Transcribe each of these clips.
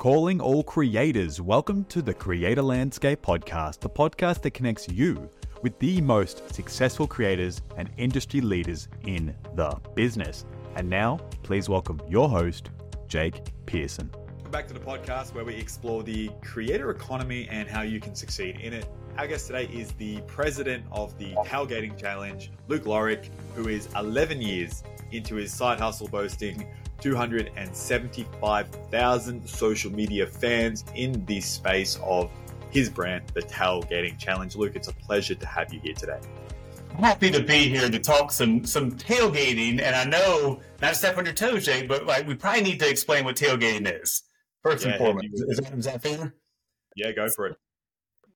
Calling all creators, welcome to the Creator Landscape Podcast, the podcast that connects you with the most successful creators and industry leaders in the business. And now, please welcome your host, Jake Pearson. Welcome back to the podcast where we explore the creator economy and how you can succeed in it. Our guest today is the president of the Tailgating Challenge, Luke Lorick, who is 11 years into his side hustle boasting 275,000 social media fans in the space of his brand, the Tailgating Challenge. Luke, it's a pleasure to have you here today. I'm happy to be here to talk some tailgating, and I know, not to step on your toes, Jake, but like we probably need to explain what tailgating is. First and foremost, is that fair? Yeah, go for it.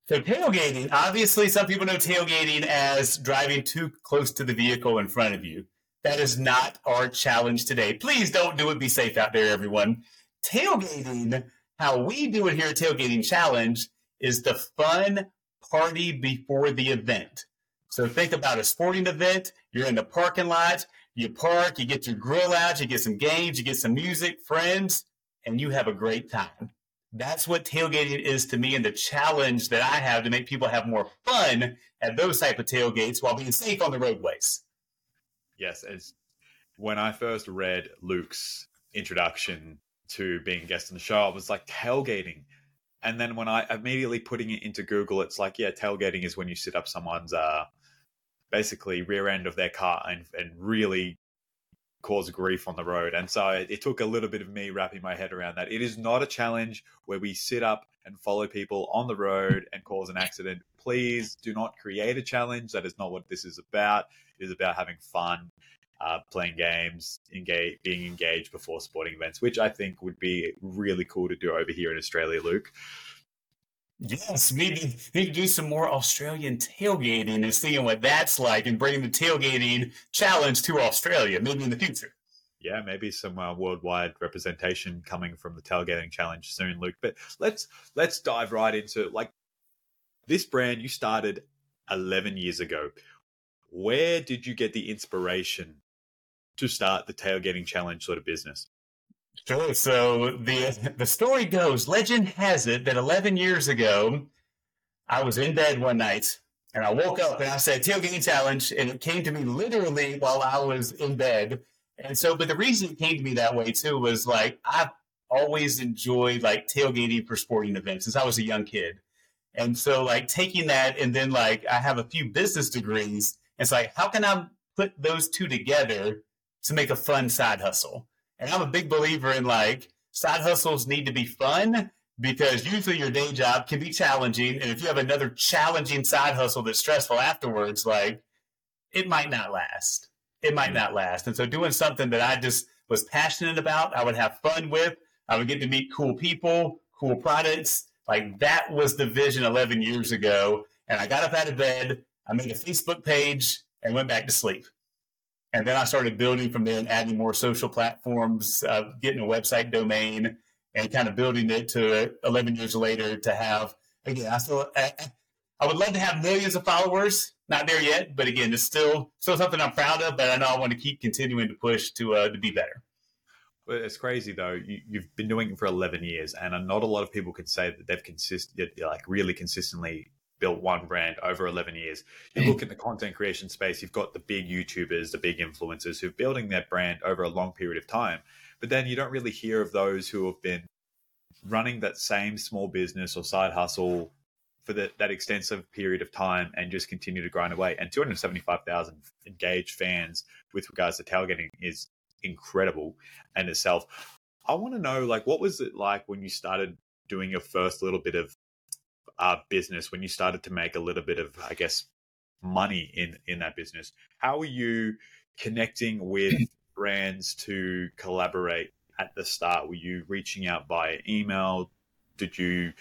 So tailgating, obviously some people know tailgating as driving too close to the vehicle in front of you. That is not our challenge today. Please don't do it. Be safe out there, everyone. Tailgating, how we do it here at Tailgating Challenge, is the fun party before the event. So think about a sporting event. You're in the parking lot. You park, you get your grill out, you get some games, you get some music, friends, and you have a great time. That's what tailgating is to me, and the challenge that I have to make people have more fun at those type of tailgates while being safe on the roadways. Yes, as when I first read Luke's introduction to being a guest on the show, I was like, tailgating. And then when I immediately putting it into Google, it's like, yeah, tailgating is when you sit up someone's basically rear end of their car and really cause grief on the road. And so it took a little bit of me wrapping my head around that. It is not a challenge where we sit up and follow people on the road and cause an accident. Please do not create a challenge. That is not what this is about. It is about having fun, playing games, being engaged before sporting events, which I think would be really cool to do over here in Australia, Luke. Yes, maybe we can do some more Australian tailgating and seeing what that's like and bringing the tailgating challenge to Australia, maybe in the future. Yeah, maybe some worldwide representation coming from the Tailgating Challenge soon, Luke. But let's dive right into like this brand you started 11 years ago. Where did you get the inspiration to start the Tailgating Challenge sort of business? Sure. So the story goes, legend has it that 11 years ago, I was in bed one night and I woke up and I said, Tailgating Challenge, and it came to me literally while I was in bed. And so, but the reason it came to me that way too was like, I've always enjoyed like tailgating for sporting events since I was a young kid. And so like taking that and then like, I have a few business degrees. It's like, how can I put those two together to make a fun side hustle? And I'm a big believer in like side hustles need to be fun because usually your day job can be challenging. And if you have another challenging side hustle that's stressful afterwards, like it might not last. It might not last. And so doing something that I just was passionate about, I would have fun with, I would get to meet cool people, cool products. Like that was the vision 11 years ago. And I got up out of bed, I made a Facebook page and went back to sleep. And then I started building from there and adding more social platforms, getting a website domain and kind of building it to 11 years later to have, again, I would love to have millions of followers, not there yet, but again, it's still something I'm proud of, but I know I want to keep continuing to push to be better. But it's crazy though. You've been doing it for 11 years and not a lot of people can say that they've consistently built one brand over 11 years. You look at the content creation space, you've got the big YouTubers, the big influencers who are building their brand over a long period of time. But then you don't really hear of those who have been running that same small business or side hustle for that extensive period of time and just continue to grind away. And 275,000 engaged fans with regards to tailgating is incredible in itself. I want to know, like, what was it like when you started doing your first little bit of business, when you started to make a little bit of, I guess, money in that business? How are you connecting with brands to collaborate at the start? Were you reaching out via email? Did you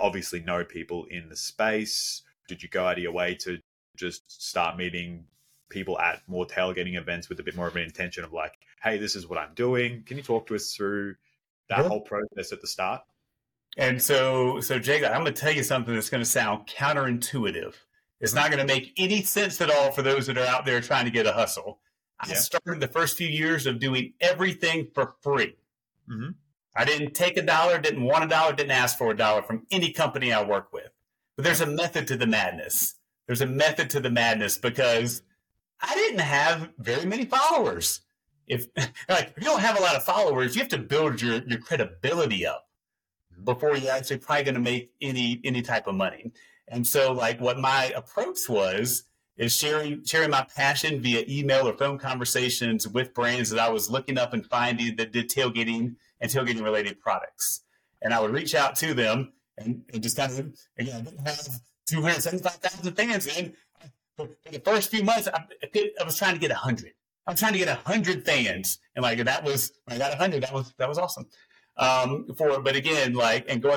obviously know people in the space? Did you go out of your way to just start meeting people at more tailgating events with a bit more of an intention of like, hey, this is what I'm doing? Can you talk to us through that whole process at the start? And so Jake, I'm going to tell you something that's going to sound counterintuitive. It's not going to make any sense at all for those that are out there trying to get a hustle. I started the first few years of doing everything for free. Mm-hmm. I didn't take a dollar, didn't want a dollar, didn't ask for a dollar from any company I work with. But there's a method to the madness. There's a method to the madness because I didn't have very many followers. If you don't have a lot of followers, you have to build your credibility up before you're actually probably going to make any type of money. And so what my approach was is sharing my passion via email or phone conversations with brands that I was looking up and finding that did tailgating and tailgating related products. And I would reach out to them and just kind of, again, I didn't have 275,000 fans in. For the first few months, I was trying to get 100. I'm trying to get 100 fans. And when I got 100, that was awesome. And going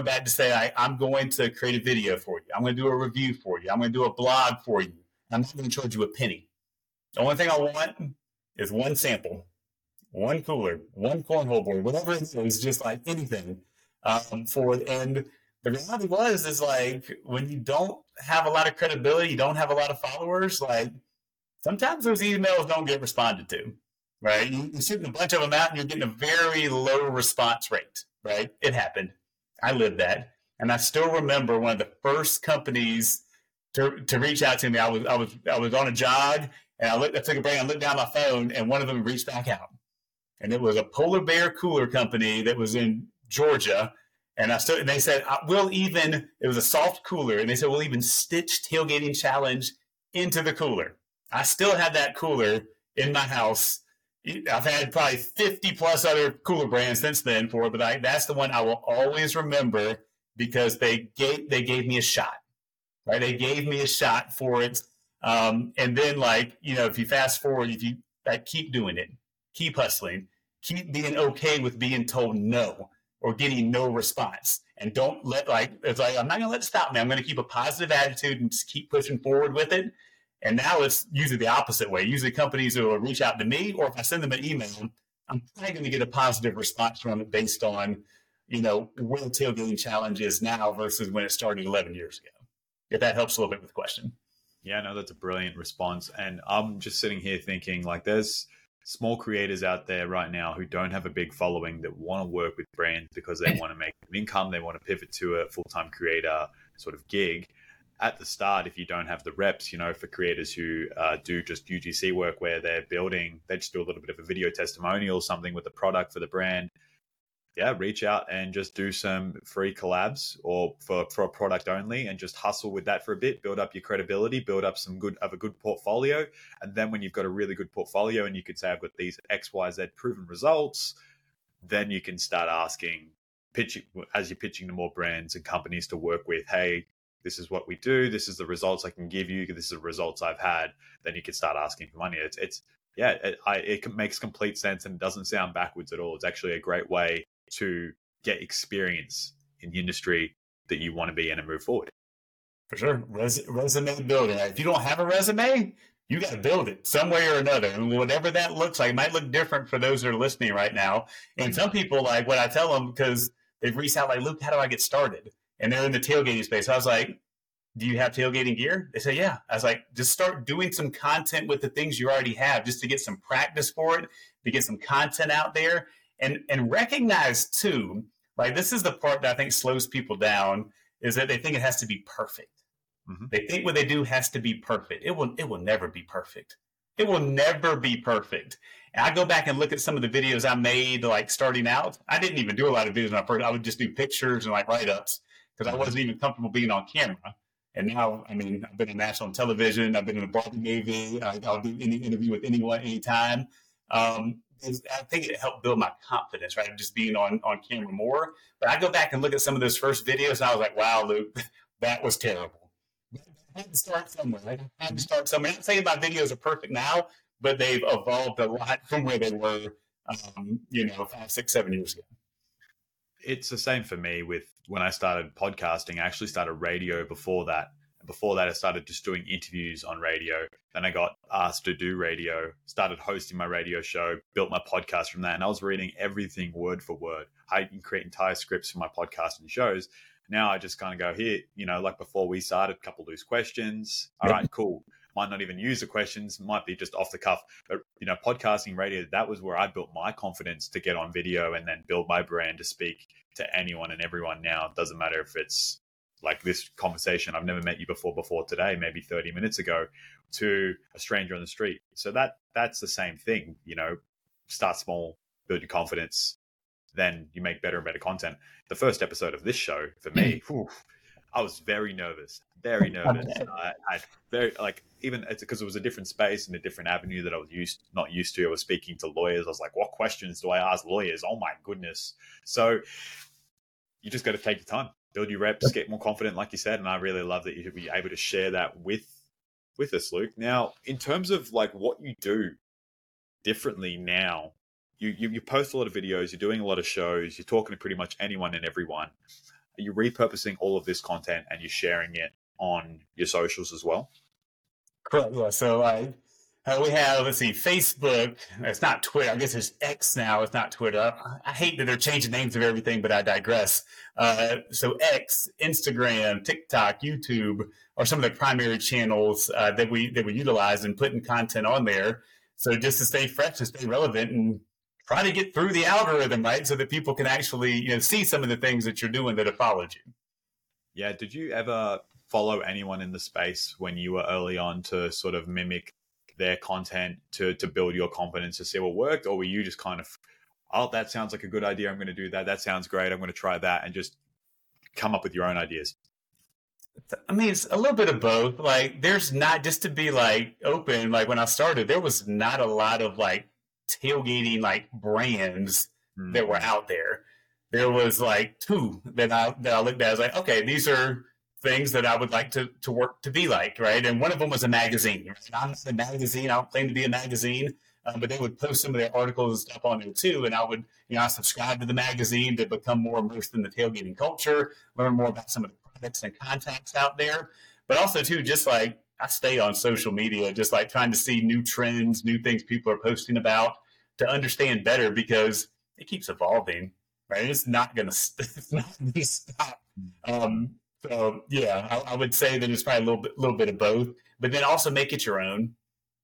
back to say, I'm going to create a video for you. I'm going to do a review for you. I'm going to do a blog for you. I'm not going to charge you a penny. The only thing I want is one sample, one cooler, one cornhole board, whatever it is, just anything. And the reality was when you don't have a lot of credibility, you don't have a lot of followers, sometimes those emails don't get responded to, right? You're shooting a bunch of them out and you're getting a very low response rate, right? It happened. I lived that. And I still remember one of the first companies to reach out to me. I was on a jog and I took a break. I looked down my phone and one of them reached back out, and it was a polar bear cooler company that was in Georgia. And they said, it was a soft cooler. And they said, we'll even stitch Tailgating Challenge into the cooler. I still have that cooler in my house. I've had probably 50 plus other cooler brands since then that's the one I will always remember because they gave me a shot. Right, they gave me a shot for it, and then if you fast forward, if you keep doing it, keep hustling, keep being okay with being told no or getting no response, and don't let I'm not gonna let it stop me. I'm gonna keep a positive attitude and just keep pushing forward with it. And now it's usually the opposite way. Usually companies will reach out to me, or if I send them an email, I'm probably gonna get a positive response from it based on where the Tailgating Challenge is now versus when it started 11 years ago. If that helps a little bit with the question. Yeah, no, that's a brilliant response. And I'm just sitting here thinking there's small creators out there right now who don't have a big following that want to work with brands because they want to make an income. They want to pivot to a full-time creator sort of gig. At the start, if you don't have the reps, for creators who do just UGC work where they just do a little bit of a video testimonial, something with the product for the brand. Yeah, reach out and just do some free collabs or for a product only and just hustle with that for a bit, build up your credibility, build up a good portfolio. And then when you've got a really good portfolio and you could say, I've got these XYZ proven results, then you can start pitching to more brands and companies to work with. Hey, this is what we do. This is the results I can give you. This is the results I've had. Then you can start asking for money. It makes complete sense and doesn't sound backwards at all. It's actually a great way to get experience in the industry that you want to be in and move forward. For sure. Resume building. If you don't have a resume, you got to build it some way or another. And whatever that looks like, it might look different for those that are listening right now. And some people, what I tell them, because they've reached out, Luke, how do I get started? And they're in the tailgating space. So I was like, do you have tailgating gear? They say, yeah. I was like, just start doing some content with the things you already have just to get some practice for it, to get some content out there. And recognize too, this is the part that I think slows people down is that they think it has to be perfect. Mm-hmm. They think what they do has to be perfect. It will never be perfect. It will never be perfect. And I go back and look at some of the videos I made, starting out. I didn't even do a lot of videos when I first. I would just do pictures and write-ups because I wasn't even comfortable being on camera. And now, I've been on national television. I've been in the Barbie movie. I'll do any interview with anyone, anytime. I think it helped build my confidence, right? Just being on camera more. But I go back and look at some of those first videos and I was like, wow, Luke, that was terrible. I had to start somewhere. I'm not saying my videos are perfect now, but they've evolved a lot from where they were, 5, 6, 7 years ago. It's the same for me with when I started podcasting. I actually started radio before that. Before that, I started just doing interviews on radio. Then I got asked to do radio, started hosting my radio show, built my podcast from that. And I was reading everything word for word. I can create entire scripts for my podcast and shows. Now I just kind of go here, before we started, a couple loose questions. All right, cool. might not even use the questions, might be just off the cuff. But, you know, podcasting, radio, that was where I built my confidence to get on video and then build my brand to speak to anyone and everyone now. It doesn't matter if it's like this conversation, I've never met you before today, maybe 30 minutes ago, to a stranger on the street. So that's the same thing, you know, start small, build your confidence, then you make better and better content. The first episode of this show for me, I was very nervous. I very, like, even it's because it was a different space and a different avenue that I was not used to. I was speaking to lawyers. I was like, what questions do I ask lawyers? Oh my goodness. So you just got to take your time, build your reps, get more confident, like you said. And I really love that you should be able to share that with us, Luke. Now, in terms of like what you do differently now, you post a lot of videos, you're doing a lot of shows, you're talking to pretty much anyone and everyone. Are you repurposing all of this content and you're sharing it on your socials as well? Correct. So we have, Facebook. It's not Twitter. I guess it's X now. It's not Twitter. I hate that they're changing names of everything, but I digress. So X, Instagram, TikTok, YouTube are some of the primary channels that we utilize in putting content on there. So just to stay fresh, to stay relevant, and try to get through the algorithm, right? So that people can actually, you know, see some of the things that you're doing that have followed you. Yeah. Did you ever follow anyone in the space when you were early on to sort of mimic their content to build your confidence to see what worked? Or were you just kind of, oh, that sounds like a good idea. I'm going to do that. That sounds great. I'm going to try that, and just come up with your own ideas? I mean, it's a little bit of both. Like, there's not, just to be like open, like when I started, there was not a lot of like tailgating like brands that were out there. There was like two that I looked at. I was like, okay, these are things that I would like to work to be like, right? And one of them was a magazine. Honestly, I don't claim to be a magazine, but they would post some of their articles and stuff on there too. And I would, you know, I subscribe to the magazine to become more immersed in the tailgating culture, learn more about some of the products and contacts out there. But also too, just like, I stay on social media, just like trying to see new trends, new things people are posting about to understand better, because it keeps evolving, right? It's not going to stop. So yeah, I would say that it's probably a little bit of both, but then also make it your own.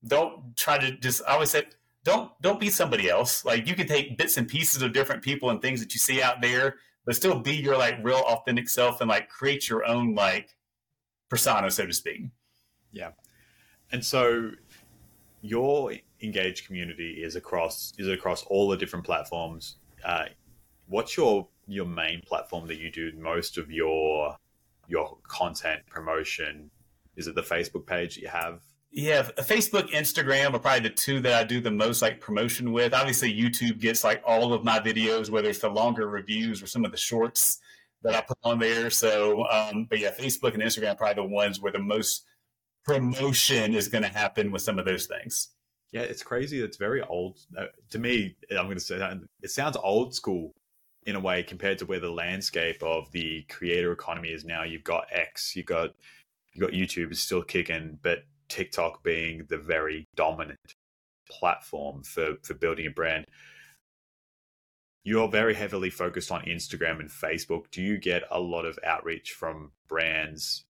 Don't try to just, I always say, don't be somebody else. Like, you can take bits and pieces of different people and things that you see out there, but still be your like real authentic self and like create your own like persona, so to speak. Yeah. And so your engaged community is across all the different platforms. What's your main platform that you do most of your content promotion? Is it the Facebook page that you have? Yeah, Facebook, Instagram are probably the two that I do the most like promotion with. Obviously, YouTube gets like all of my videos, whether it's the longer reviews or some of the shorts that I put on there. So, but yeah, Facebook and Instagram are probably the ones where the most promotion is going to happen with some of those things. Yeah, it's crazy. It's very old. To me, I'm going to say that it sounds old school in a way compared to where the landscape of the creator economy is now. You've got X, you've got YouTube is still kicking, but TikTok being the very dominant platform for building a brand. You're very heavily focused on Instagram and Facebook. Do you get a lot of outreach from brands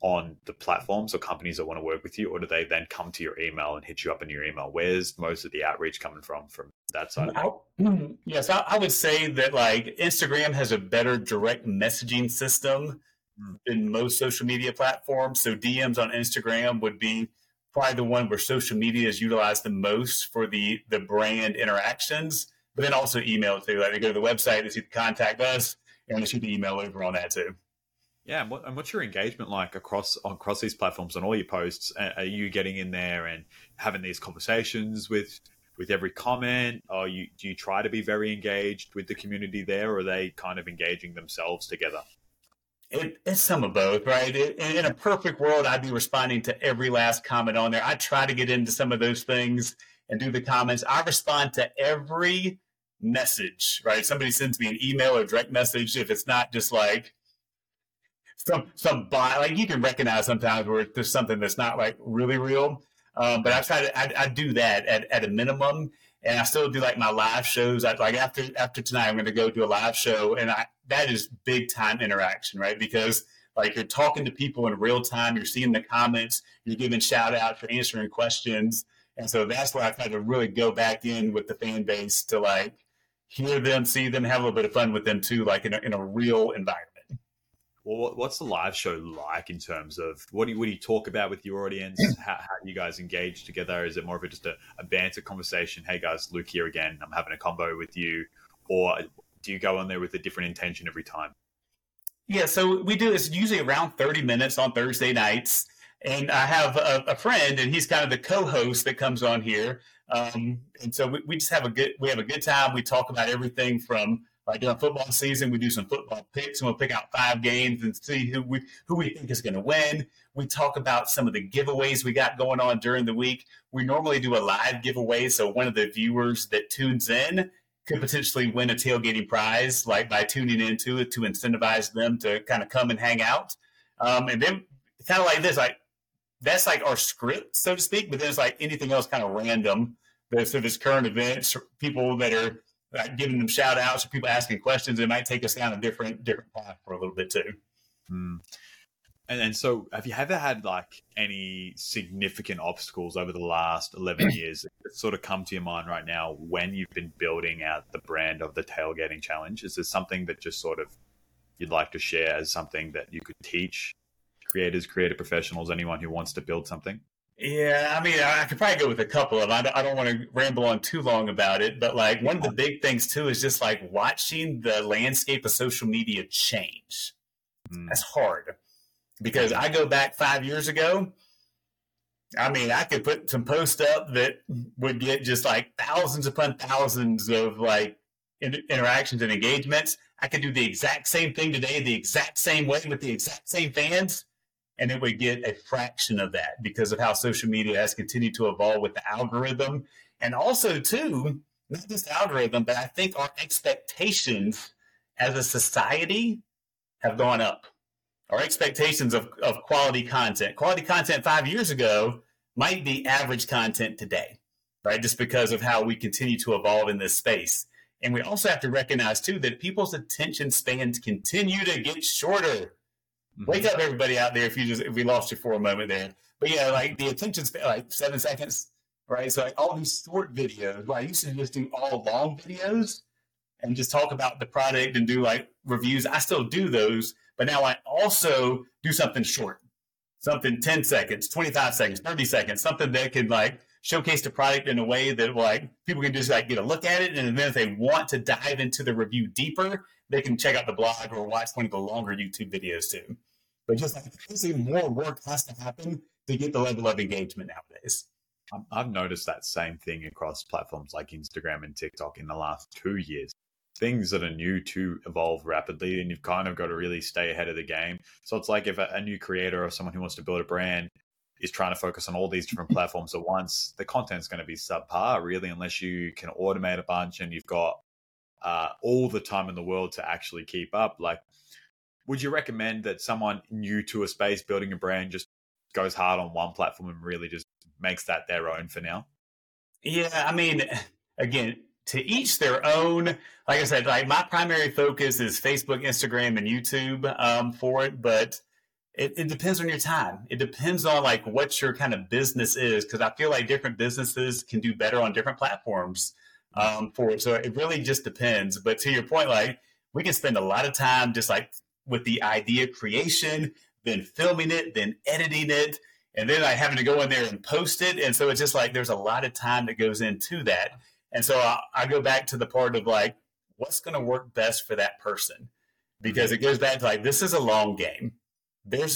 on the platforms or companies that want to work with you, or do they then come to your email and hit you up in your email? Where's most of the outreach coming from that side? Yes, I would say that like Instagram has a better direct messaging system than most social media platforms. So DMs on Instagram would be probably the one where social media is utilized the most for the brand interactions, but then also email too. Like, they go to the website, they see contact us, and they shoot the email over on that too. Yeah, and what's your engagement like across these platforms on all your posts? Are you getting in there and having these conversations with every comment? Do you try to be very engaged with the community there, or are they kind of engaging themselves together? It's some of both, right? In a perfect world, I'd be responding to every last comment on there. I try to get into some of those things and do the comments. I respond to every message, right? Somebody sends me an email or direct message, if it's not just like, some bot, like you can recognize sometimes where there's something that's not like really real. But I try to, I do that at a minimum, and I still do like my live shows. I like after tonight, I'm going to go do a live show, and that is big time interaction, right? Because Like, you're talking to people in real time. You're seeing the comments. You're giving shout outs. You're answering questions. And so that's where I tried to really go back in with the fan base to, like, hear them, see them, have a little bit of fun with them too, like in a real environment. Well, what's the live show like in terms of what do you talk about with your audience? How do you guys engage together? Is it more of just a banter conversation? Hey guys, Luke here again. I'm having a combo with you, or do you go on there with a different intention every time? Yeah, so we do. It's usually around 30 minutes on Thursday nights, and I have a friend, and he's kind of the co-host that comes on here, and so we just have a good time. We talk about everything from, like, during football season, we do some football picks, and we'll pick out 5 games and see who we think is going to win. We talk about some of the giveaways we got going on during the week. We normally do a live giveaway, so one of the viewers that tunes in could potentially win a tailgating prize, like by tuning into it, to incentivize them to kind of come and hang out. And then kind of like this, like, that's like our script, so to speak, but then it's like anything else kind of random. So there's current events, people that are, like, giving them shout outs or people asking questions. It might take us down a different path for a little bit too. Mm. And so have you ever had, like, any significant obstacles over the last 11 years that sort of come to your mind right now when you've been building out the brand of the Tailgating Challenge? Is there something that just sort of you'd like to share as something that you could teach creators, creative professionals, anyone who wants to build something? Yeah, I mean, I could probably go with a couple of them. I don't want to ramble on too long about it, but, like, one of the big things too is just, like, watching the landscape of social media change. Mm. That's hard, because I go back 5 years ago. I mean, I could put some posts up that would get just, like, thousands upon thousands of, like, interactions and engagements. I could do the exact same thing today, the exact same way, with the exact same fans, and it would get a fraction of that because of how social media has continued to evolve with the algorithm. And also, too, not just the algorithm, but I think our expectations as a society have gone up. Our expectations of quality content. Quality content 5 years ago might be average content today, right? Just because of how we continue to evolve in this space. And we also have to recognize, too, that people's attention spans continue to get shorter. Wake up, everybody out there! If we lost you for a moment there, but yeah, like, the attention span, like, 7 seconds, right? So, like, all these short videos. Like, you should just do all long videos and just talk about the product and do, like, reviews. I still do those, but now I also do something short, something 10 seconds, 25 seconds, 30 seconds, something that can, like, showcase the product in a way that, like, people can just, like, get a look at it, and then if they want to dive into the review deeper, they can check out the blog or watch one of the longer YouTube videos too. But just, like, basically more work has to happen to get the level of engagement nowadays. I've noticed that same thing across platforms like Instagram and TikTok in the last 2 years. Things that are new to evolve rapidly, and you've kind of got to really stay ahead of the game. So it's like if a new creator or someone who wants to build a brand is trying to focus on all these different platforms at once, the content's going to be subpar, really, unless you can automate a bunch and you've got all the time in the world to actually keep up. Like, would you recommend that someone new to a space building a brand just goes hard on one platform and really just makes that their own for now? Yeah, I mean, again, to each their own. Like I said, like, my primary focus is Facebook, Instagram, and YouTube for it, but it depends on your time. It depends on, like, what your kind of business is, because I feel like different businesses can do better on different platforms for it. So it really just depends. But to your point, like, we can spend a lot of time just, like, with the idea creation, then filming it, then editing it, and then, like, having to go in there and post it. And so it's just, like, there's a lot of time that goes into that. And so I go back to the part of, like, what's going to work best for that person? Because it goes back to, like, this is a long game. You're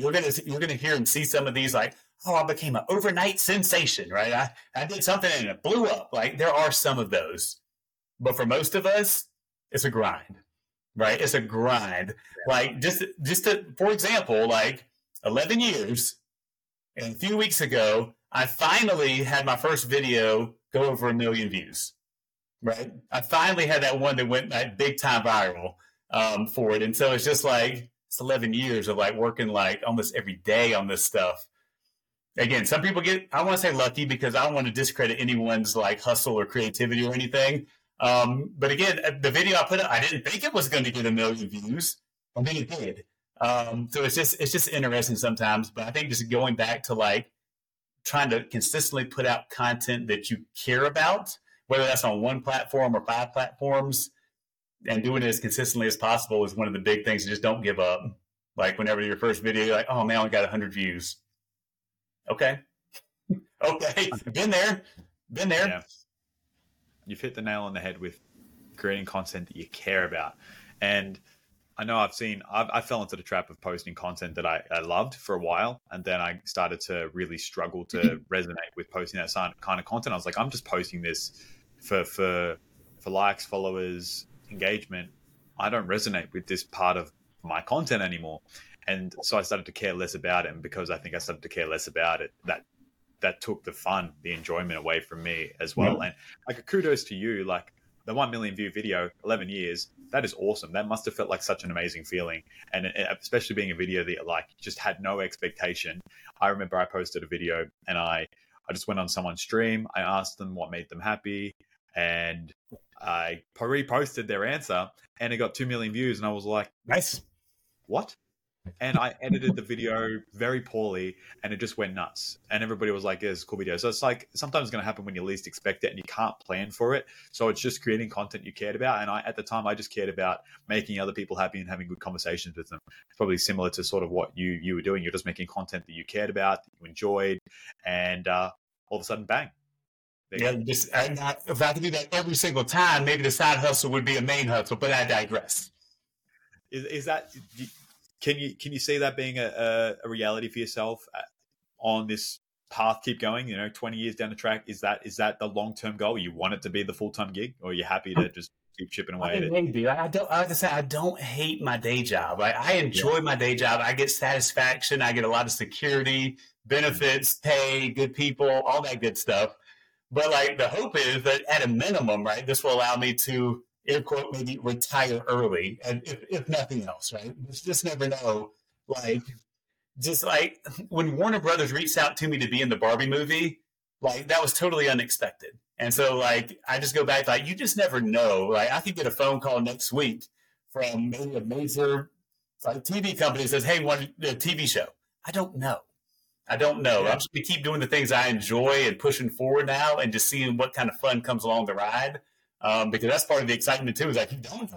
going to hear and see some of these, like, oh, I became an overnight sensation, right? I did something and it blew up. Like, there are some of those, but for most of us, it's a grind. Right. It's a grind. Like, just to, for example, like, 11 years and a few weeks ago, I finally had my first video go over 1 million views. Right. I finally had that one that went, like, big time viral for it. And so it's just, like, it's 11 years of, like, working, like, almost every day on this stuff. Again, some people get, I want to say lucky, because I don't want to discredit anyone's, like, hustle or creativity or anything. But again, the video I put up, I didn't think it was going to get 1 million views, and then it did. So it's just interesting sometimes, but I think just going back to like trying to consistently put out content that you care about, whether that's on one platform or five platforms, and doing it as consistently as possible is one of the big things. You just don't give up. Like whenever your first video, you're like, oh man, I only got 100 views. Okay. Been there. Yeah. You've hit the nail on the head with creating content that you care about. And I know I fell into the trap of posting content that I loved for a while. And then I started to really struggle to resonate with posting that kind of content. I was like, I'm just posting this for likes, followers, engagement. I don't resonate with this part of my content anymore. And so I started to care less about it. And because I think I started to care less about it, that took the fun, the enjoyment away from me as well. Yeah. And like a kudos to you, like the 1 million view video, 11 years, that is awesome. That must have felt like such an amazing feeling. And especially being a video that like just had no expectation. I remember I posted a video and I just went on someone's stream. I asked them what made them happy and I reposted their answer and it got 2 million views. And I was like, nice. What? And I edited the video very poorly and it just went nuts. And everybody was like, yeah, it's a cool video. So it's like sometimes it's going to happen when you least expect it and you can't plan for it. So it's just creating content you cared about. And at the time, I just cared about making other people happy and having good conversations with them. It's probably similar to sort of what you were doing. You're just making content that you cared about, that you enjoyed. And all of a sudden, bang. If I could do that every single time, maybe the side hustle would be a main hustle, but I digress. Is that... Can you see that being a reality for yourself on this path? Keep going, 20 years down the track. Is that the long-term goal? You want it to be the full-time gig, or are you happy to just keep chipping away at it? Maybe. I don't hate my day job. I enjoy my day job. I get satisfaction. I get a lot of security, benefits, pay, good people, all that good stuff. But like the hope is that at a minimum, right, this will allow me to, air quote, maybe retire early, and if nothing else, right? Just never know. Like, just like when Warner Brothers reached out to me to be in the Barbie movie, like that was totally unexpected. And so, like, I just go back, like, you just never know. Like, I could get a phone call next week from maybe a major like TV company that says, "Hey, want a TV show?" I don't know. Yeah. I'm just gonna keep doing the things I enjoy and pushing forward now, and just seeing what kind of fun comes along the ride. Because that's part of the excitement too, is like, you don't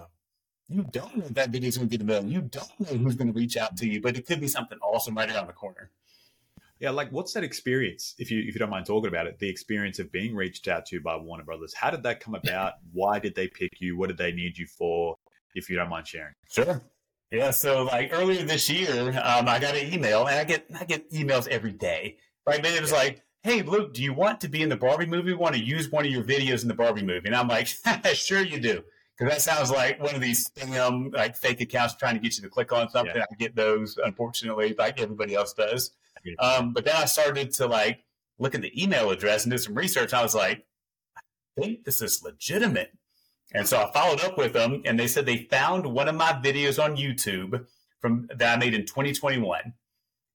know if that video is going to get a million. You don't know who's going to reach out to you, but it could be something awesome right around the corner. Yeah. Like what's that experience? If you don't mind talking about it, the experience of being reached out to by Warner Brothers, how did that come about? Why did they pick you? What did they need you for? If you don't mind sharing. Sure. Yeah. So like earlier this year, I got an email and I get emails every day, right? But it was like, "Hey, Luke, do you want to be in the Barbie movie? Want to use one of your videos in the Barbie movie?" And I'm like, sure you do. Because that sounds like one of these like fake accounts trying to get you to click on something. Yeah. I get those, unfortunately, like everybody else does. Yeah. But then I started to like look at the email address and do some research. I was like, I think this is legitimate. And so I followed up with them, and they said they found one of my videos on YouTube that I made in 2021.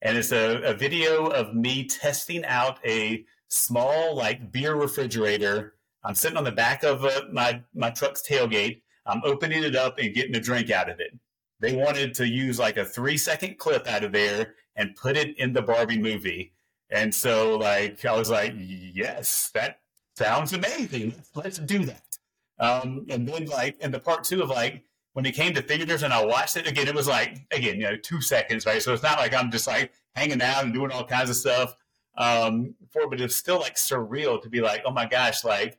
And it's a video of me testing out a small like beer refrigerator. I'm sitting on the back of my truck's tailgate. I'm opening it up and getting a drink out of it. They wanted to use like a 3-second clip out of there and put it in the Barbie movie. And so like, I was like, yes, that sounds amazing. Let's do that. And then like in the part 2 of like, when it came to theaters and I watched it again, it was like, 2 seconds, right? So it's not like I'm just like hanging out and doing all kinds of stuff but it's still like surreal to be like, oh my gosh, like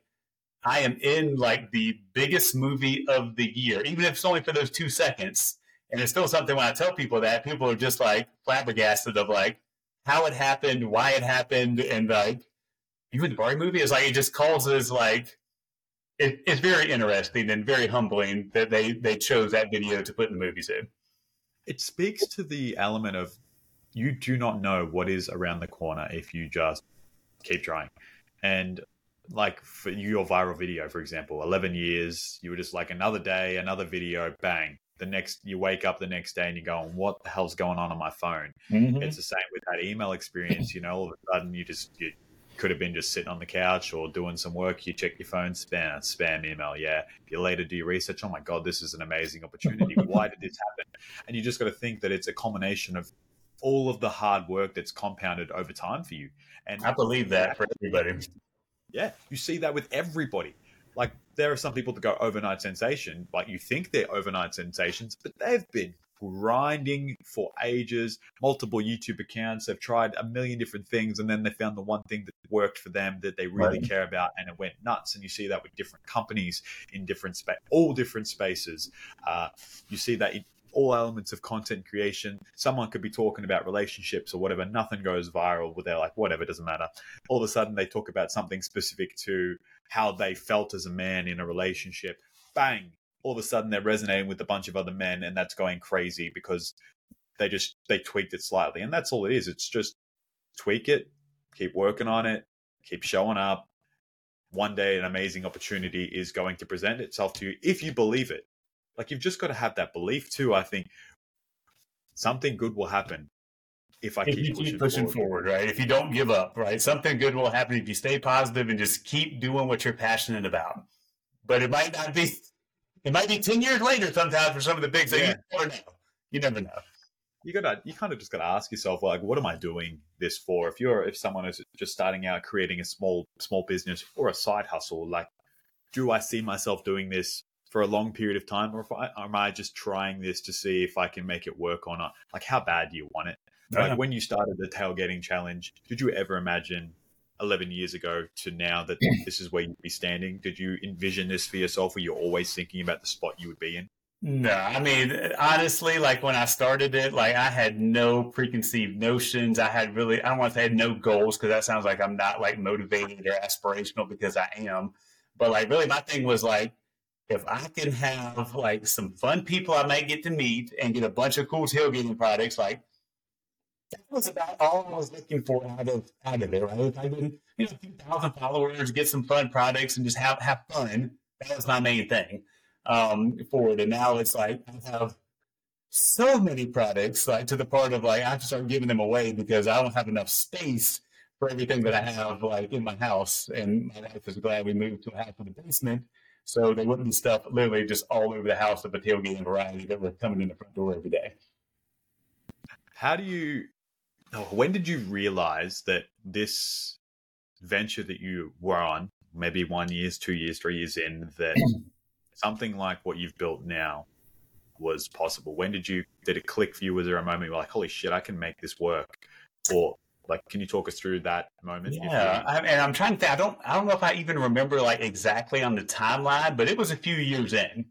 I am in like the biggest movie of the year, even if it's only for those 2 seconds. And it's still something when I tell people that, people are just like flabbergasted of like how it happened, why it happened. And like, even the Barbie movie is like, it just causes like, it's very interesting and very humbling that they chose that video to put in the movies in. It speaks to the element of you do not know what is around the corner if you just keep trying. And like for your viral video, for example, 11 years, you were just like another day, another video, bang. You wake up the next day and you're going, what the hell's going on my phone? Mm-hmm. It's the same with that email experience. All of a sudden you could have been just sitting on the couch or doing some work. You check your phone, spam email. Yeah. You later do your research. Oh my God, this is an amazing opportunity. Why did this happen? And you just got to think that it's a culmination of all of the hard work that's compounded over time for you. And I believe that for everybody. Yeah, you see that with everybody. Like, there are some people that go overnight sensation, like you think they're overnight sensations, but they've been grinding for ages. Multiple YouTube accounts have tried a million different things, and then they found the one thing that worked for them that they really care about, and it went nuts. And you see that with different companies in different all different spaces. You see that in all elements of content creation. Someone could be talking about relationships or whatever, nothing goes viral, where they're like, whatever, doesn't matter. All of a sudden they talk about something specific to how they felt as a man in a relationship. Bang. All of a sudden they're resonating with a bunch of other men, and that's going crazy because they tweaked it slightly. And that's all it is. It's just tweak it, keep working on it, keep showing up. One day an amazing opportunity is going to present itself to you if you believe it. Like, you've just got to have that belief too. I think something good will happen if you keep pushing forward, right? If you don't give up, right? Something good will happen if you stay positive and just keep doing what you're passionate about. But it might not be... It might be 10 years later sometimes for some of the big things. Yeah. You never know. You kind of just got to ask yourself, like, what am I doing this for? If someone is just starting out creating a small business or a side hustle, like, do I see myself doing this for a long period of time? Or am I just trying this to see if I can make it work or not? Like, how bad do you want it? Like, when you started the Tailgating Challenge, did you ever imagine 11 years ago to now that this is where you'd be standing? Did you envision this for yourself? Were you always thinking about the spot you would be in? No, I mean, honestly, like, when I started it, like, I had no preconceived notions. I don't want to say I had no goals, because that sounds like I'm not, like, motivated or aspirational, because I am. But, like, really my thing was, like, if I can have, like, some fun people I might get to meet and get a bunch of cool tailgating products, like, that was about all I was looking for out of it, right? If I didn't, a few thousand followers, get some fun products, and just have fun. That was my main thing for it. And now it's like I have so many products, like, to the part of, like, I have to start giving them away because I don't have enough space for everything that I have, like, in my house. And my wife is glad we moved to a house in the basement, so there wouldn't be stuff literally just all over the house of a tailgating variety that were coming in the front door every day. When did you realize that this venture that you were on, maybe 1 year, 2 years, 3 years in, that something like what you've built now was possible? When did it click for you? Was there a moment you're like, holy shit, I can make this work? Or, like, can you talk us through that moment? Yeah, and I'm trying to think. I don't know if I even remember, like, exactly on the timeline, but it was a few years in,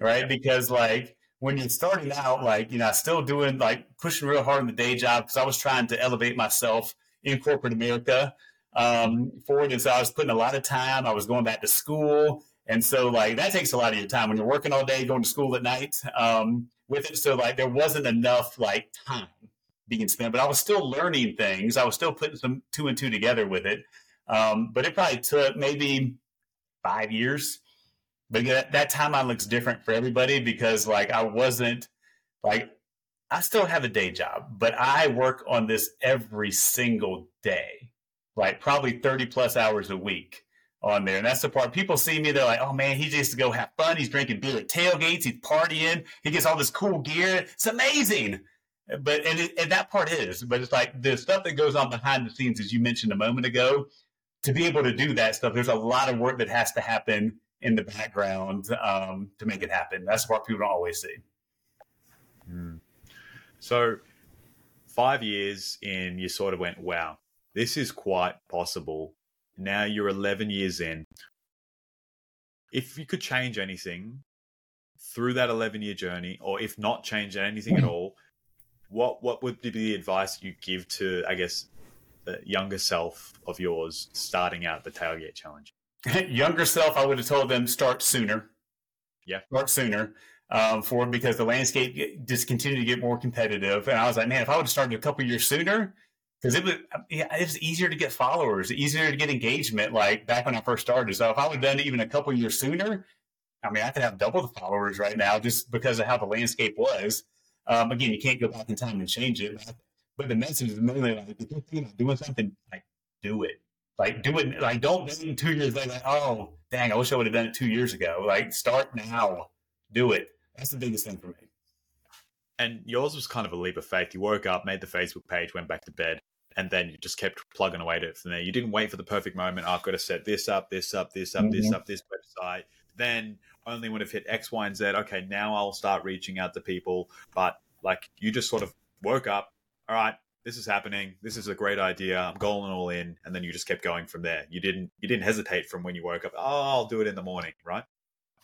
right? Yeah. Because, like, when you're starting out, like, I still doing, like, pushing real hard on the day job because I was trying to elevate myself in corporate America forward. And so I was putting a lot of time. I was going back to school. And so, like, that takes a lot of your time when you're working all day, going to school at night with it. So, like, there wasn't enough, like, time being spent. But I was still learning things. I was still putting some 2 and 2 together with it. But it probably took maybe 5 years. But that timeline looks different for everybody because, like, I wasn't, like, I still have a day job, but I work on this every single day, like, probably 30 plus hours a week on there. And that's the part people see me, they're like, oh man, he just to go have fun. He's drinking beer at tailgates. He's partying. He gets all this cool gear. It's amazing. But, and that part is, but it's like the stuff that goes on behind the scenes, as you mentioned a moment ago, to be able to do that stuff, there's a lot of work that has to happen in the background to make it happen. That's what people don't always see. Mm. So 5 years in, you sort of went, wow, this is quite possible. Now you're 11 years in. If you could change anything through that 11-year journey, or if not change anything at all, what would be the advice you give to, I guess, the younger self of yours starting out the Tailgate Challenge? Younger self, I would have told them start sooner. Yeah, start sooner because the landscape just continued to get more competitive. And I was like, man, if I would have started a couple of years sooner, because it was easier to get followers, easier to get engagement. Like back when I first started, so if I would have done it even a couple of years sooner, I mean, I could have double the followers right now just because of how the landscape was. Again, you can't go back in time and change it, but the message is mainly like if you're doing something, like do it. Like, do it. Like, don't wait 2 years later. Like, oh, dang, I wish I would have done it 2 years ago. Like, start now. Do it. That's the biggest thing for me. And yours was kind of a leap of faith. You woke up, made the Facebook page, went back to bed, and then you just kept plugging away at it from there. You didn't wait for the perfect moment. Oh, I've got to set this up, mm-hmm. this up, this website. Then only would have hit X, Y, and Z. Okay, now I'll start reaching out to people. But like you just sort of woke up. All right, this is happening. This is a great idea. I'm going all in. And then you just kept going from there. You didn't hesitate from when you woke up. Oh, I'll do it in the morning, right?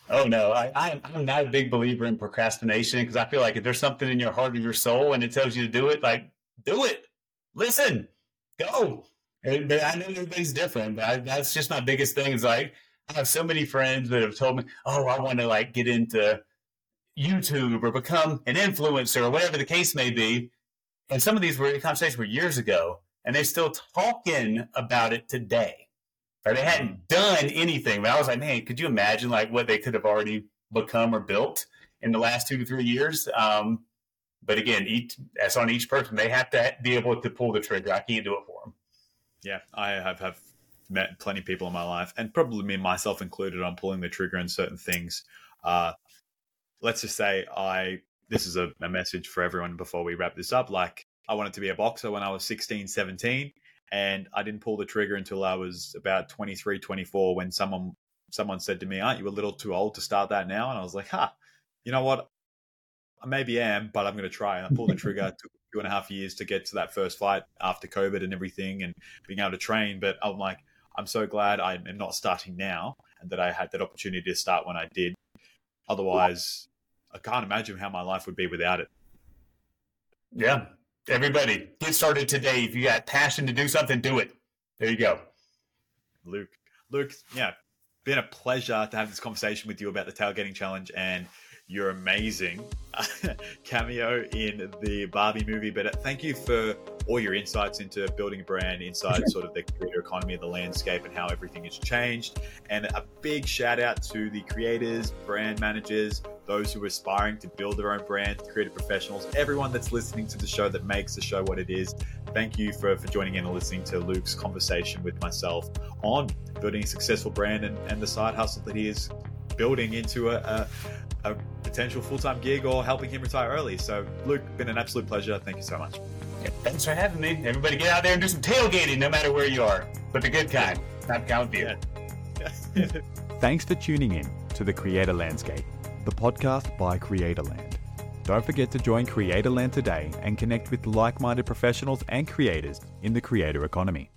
Oh, no, I'm not a big believer in procrastination because I feel like if there's something in your heart or your soul and it tells you to do it, like, do it. Listen, go. But I know everybody's different, but that's just my biggest thing is like, I have so many friends that have told me, oh, I want to like get into YouTube or become an influencer or whatever the case may be. And some of these conversations were years ago and they're still talking about it today. Or they hadn't done anything. But I was like, man, could you imagine like what they could have already become or built in the last 2 to 3 years? But again, that's on each person. They have to be able to pull the trigger. I can't do it for them. Yeah, I have met plenty of people in my life, and probably me and myself included, on pulling the trigger on certain things. Let's just say this is a message for everyone before we wrap this up. Like, I wanted to be a boxer when I was 16, 17. And I didn't pull the trigger until I was about 23, 24, when someone said to me, aren't you a little too old to start that now? And I was like, you know what? I maybe am, but I'm going to try. And I pulled the trigger. It took 2.5 years to get to that first fight after COVID and everything and being able to train. But I'm like, I'm so glad I'm not starting now and that I had that opportunity to start when I did. Otherwise, I can't imagine how my life would be without it. Yeah. Everybody, get started today. If you got passion to do something, do it. There you go. Luke, yeah, been a pleasure to have this conversation with you about the Tailgating Challenge and your amazing cameo in the Barbie movie. But thank you for all your insights into building a brand inside sort of the creator economy, the landscape, and how everything has changed. And a big shout out to the creators, brand managers, those who are aspiring to build their own brand, creative professionals, everyone that's listening to the show that makes the show what it is. Thank you for joining in and listening to Luke's conversation with myself on building a successful brand and the side hustle that he is building into a potential full-time gig or helping him retire early. So Luke, been an absolute pleasure. Thank you so much. Yeah, thanks for having me. Everybody get out there and do some tailgating no matter where you are, but the good kind, not count beer. Yeah. Thanks for tuning in to The Creator Landscape, the podcast by Creatorland. Don't forget to join Creatorland today and connect with like-minded professionals and creators in the creator economy.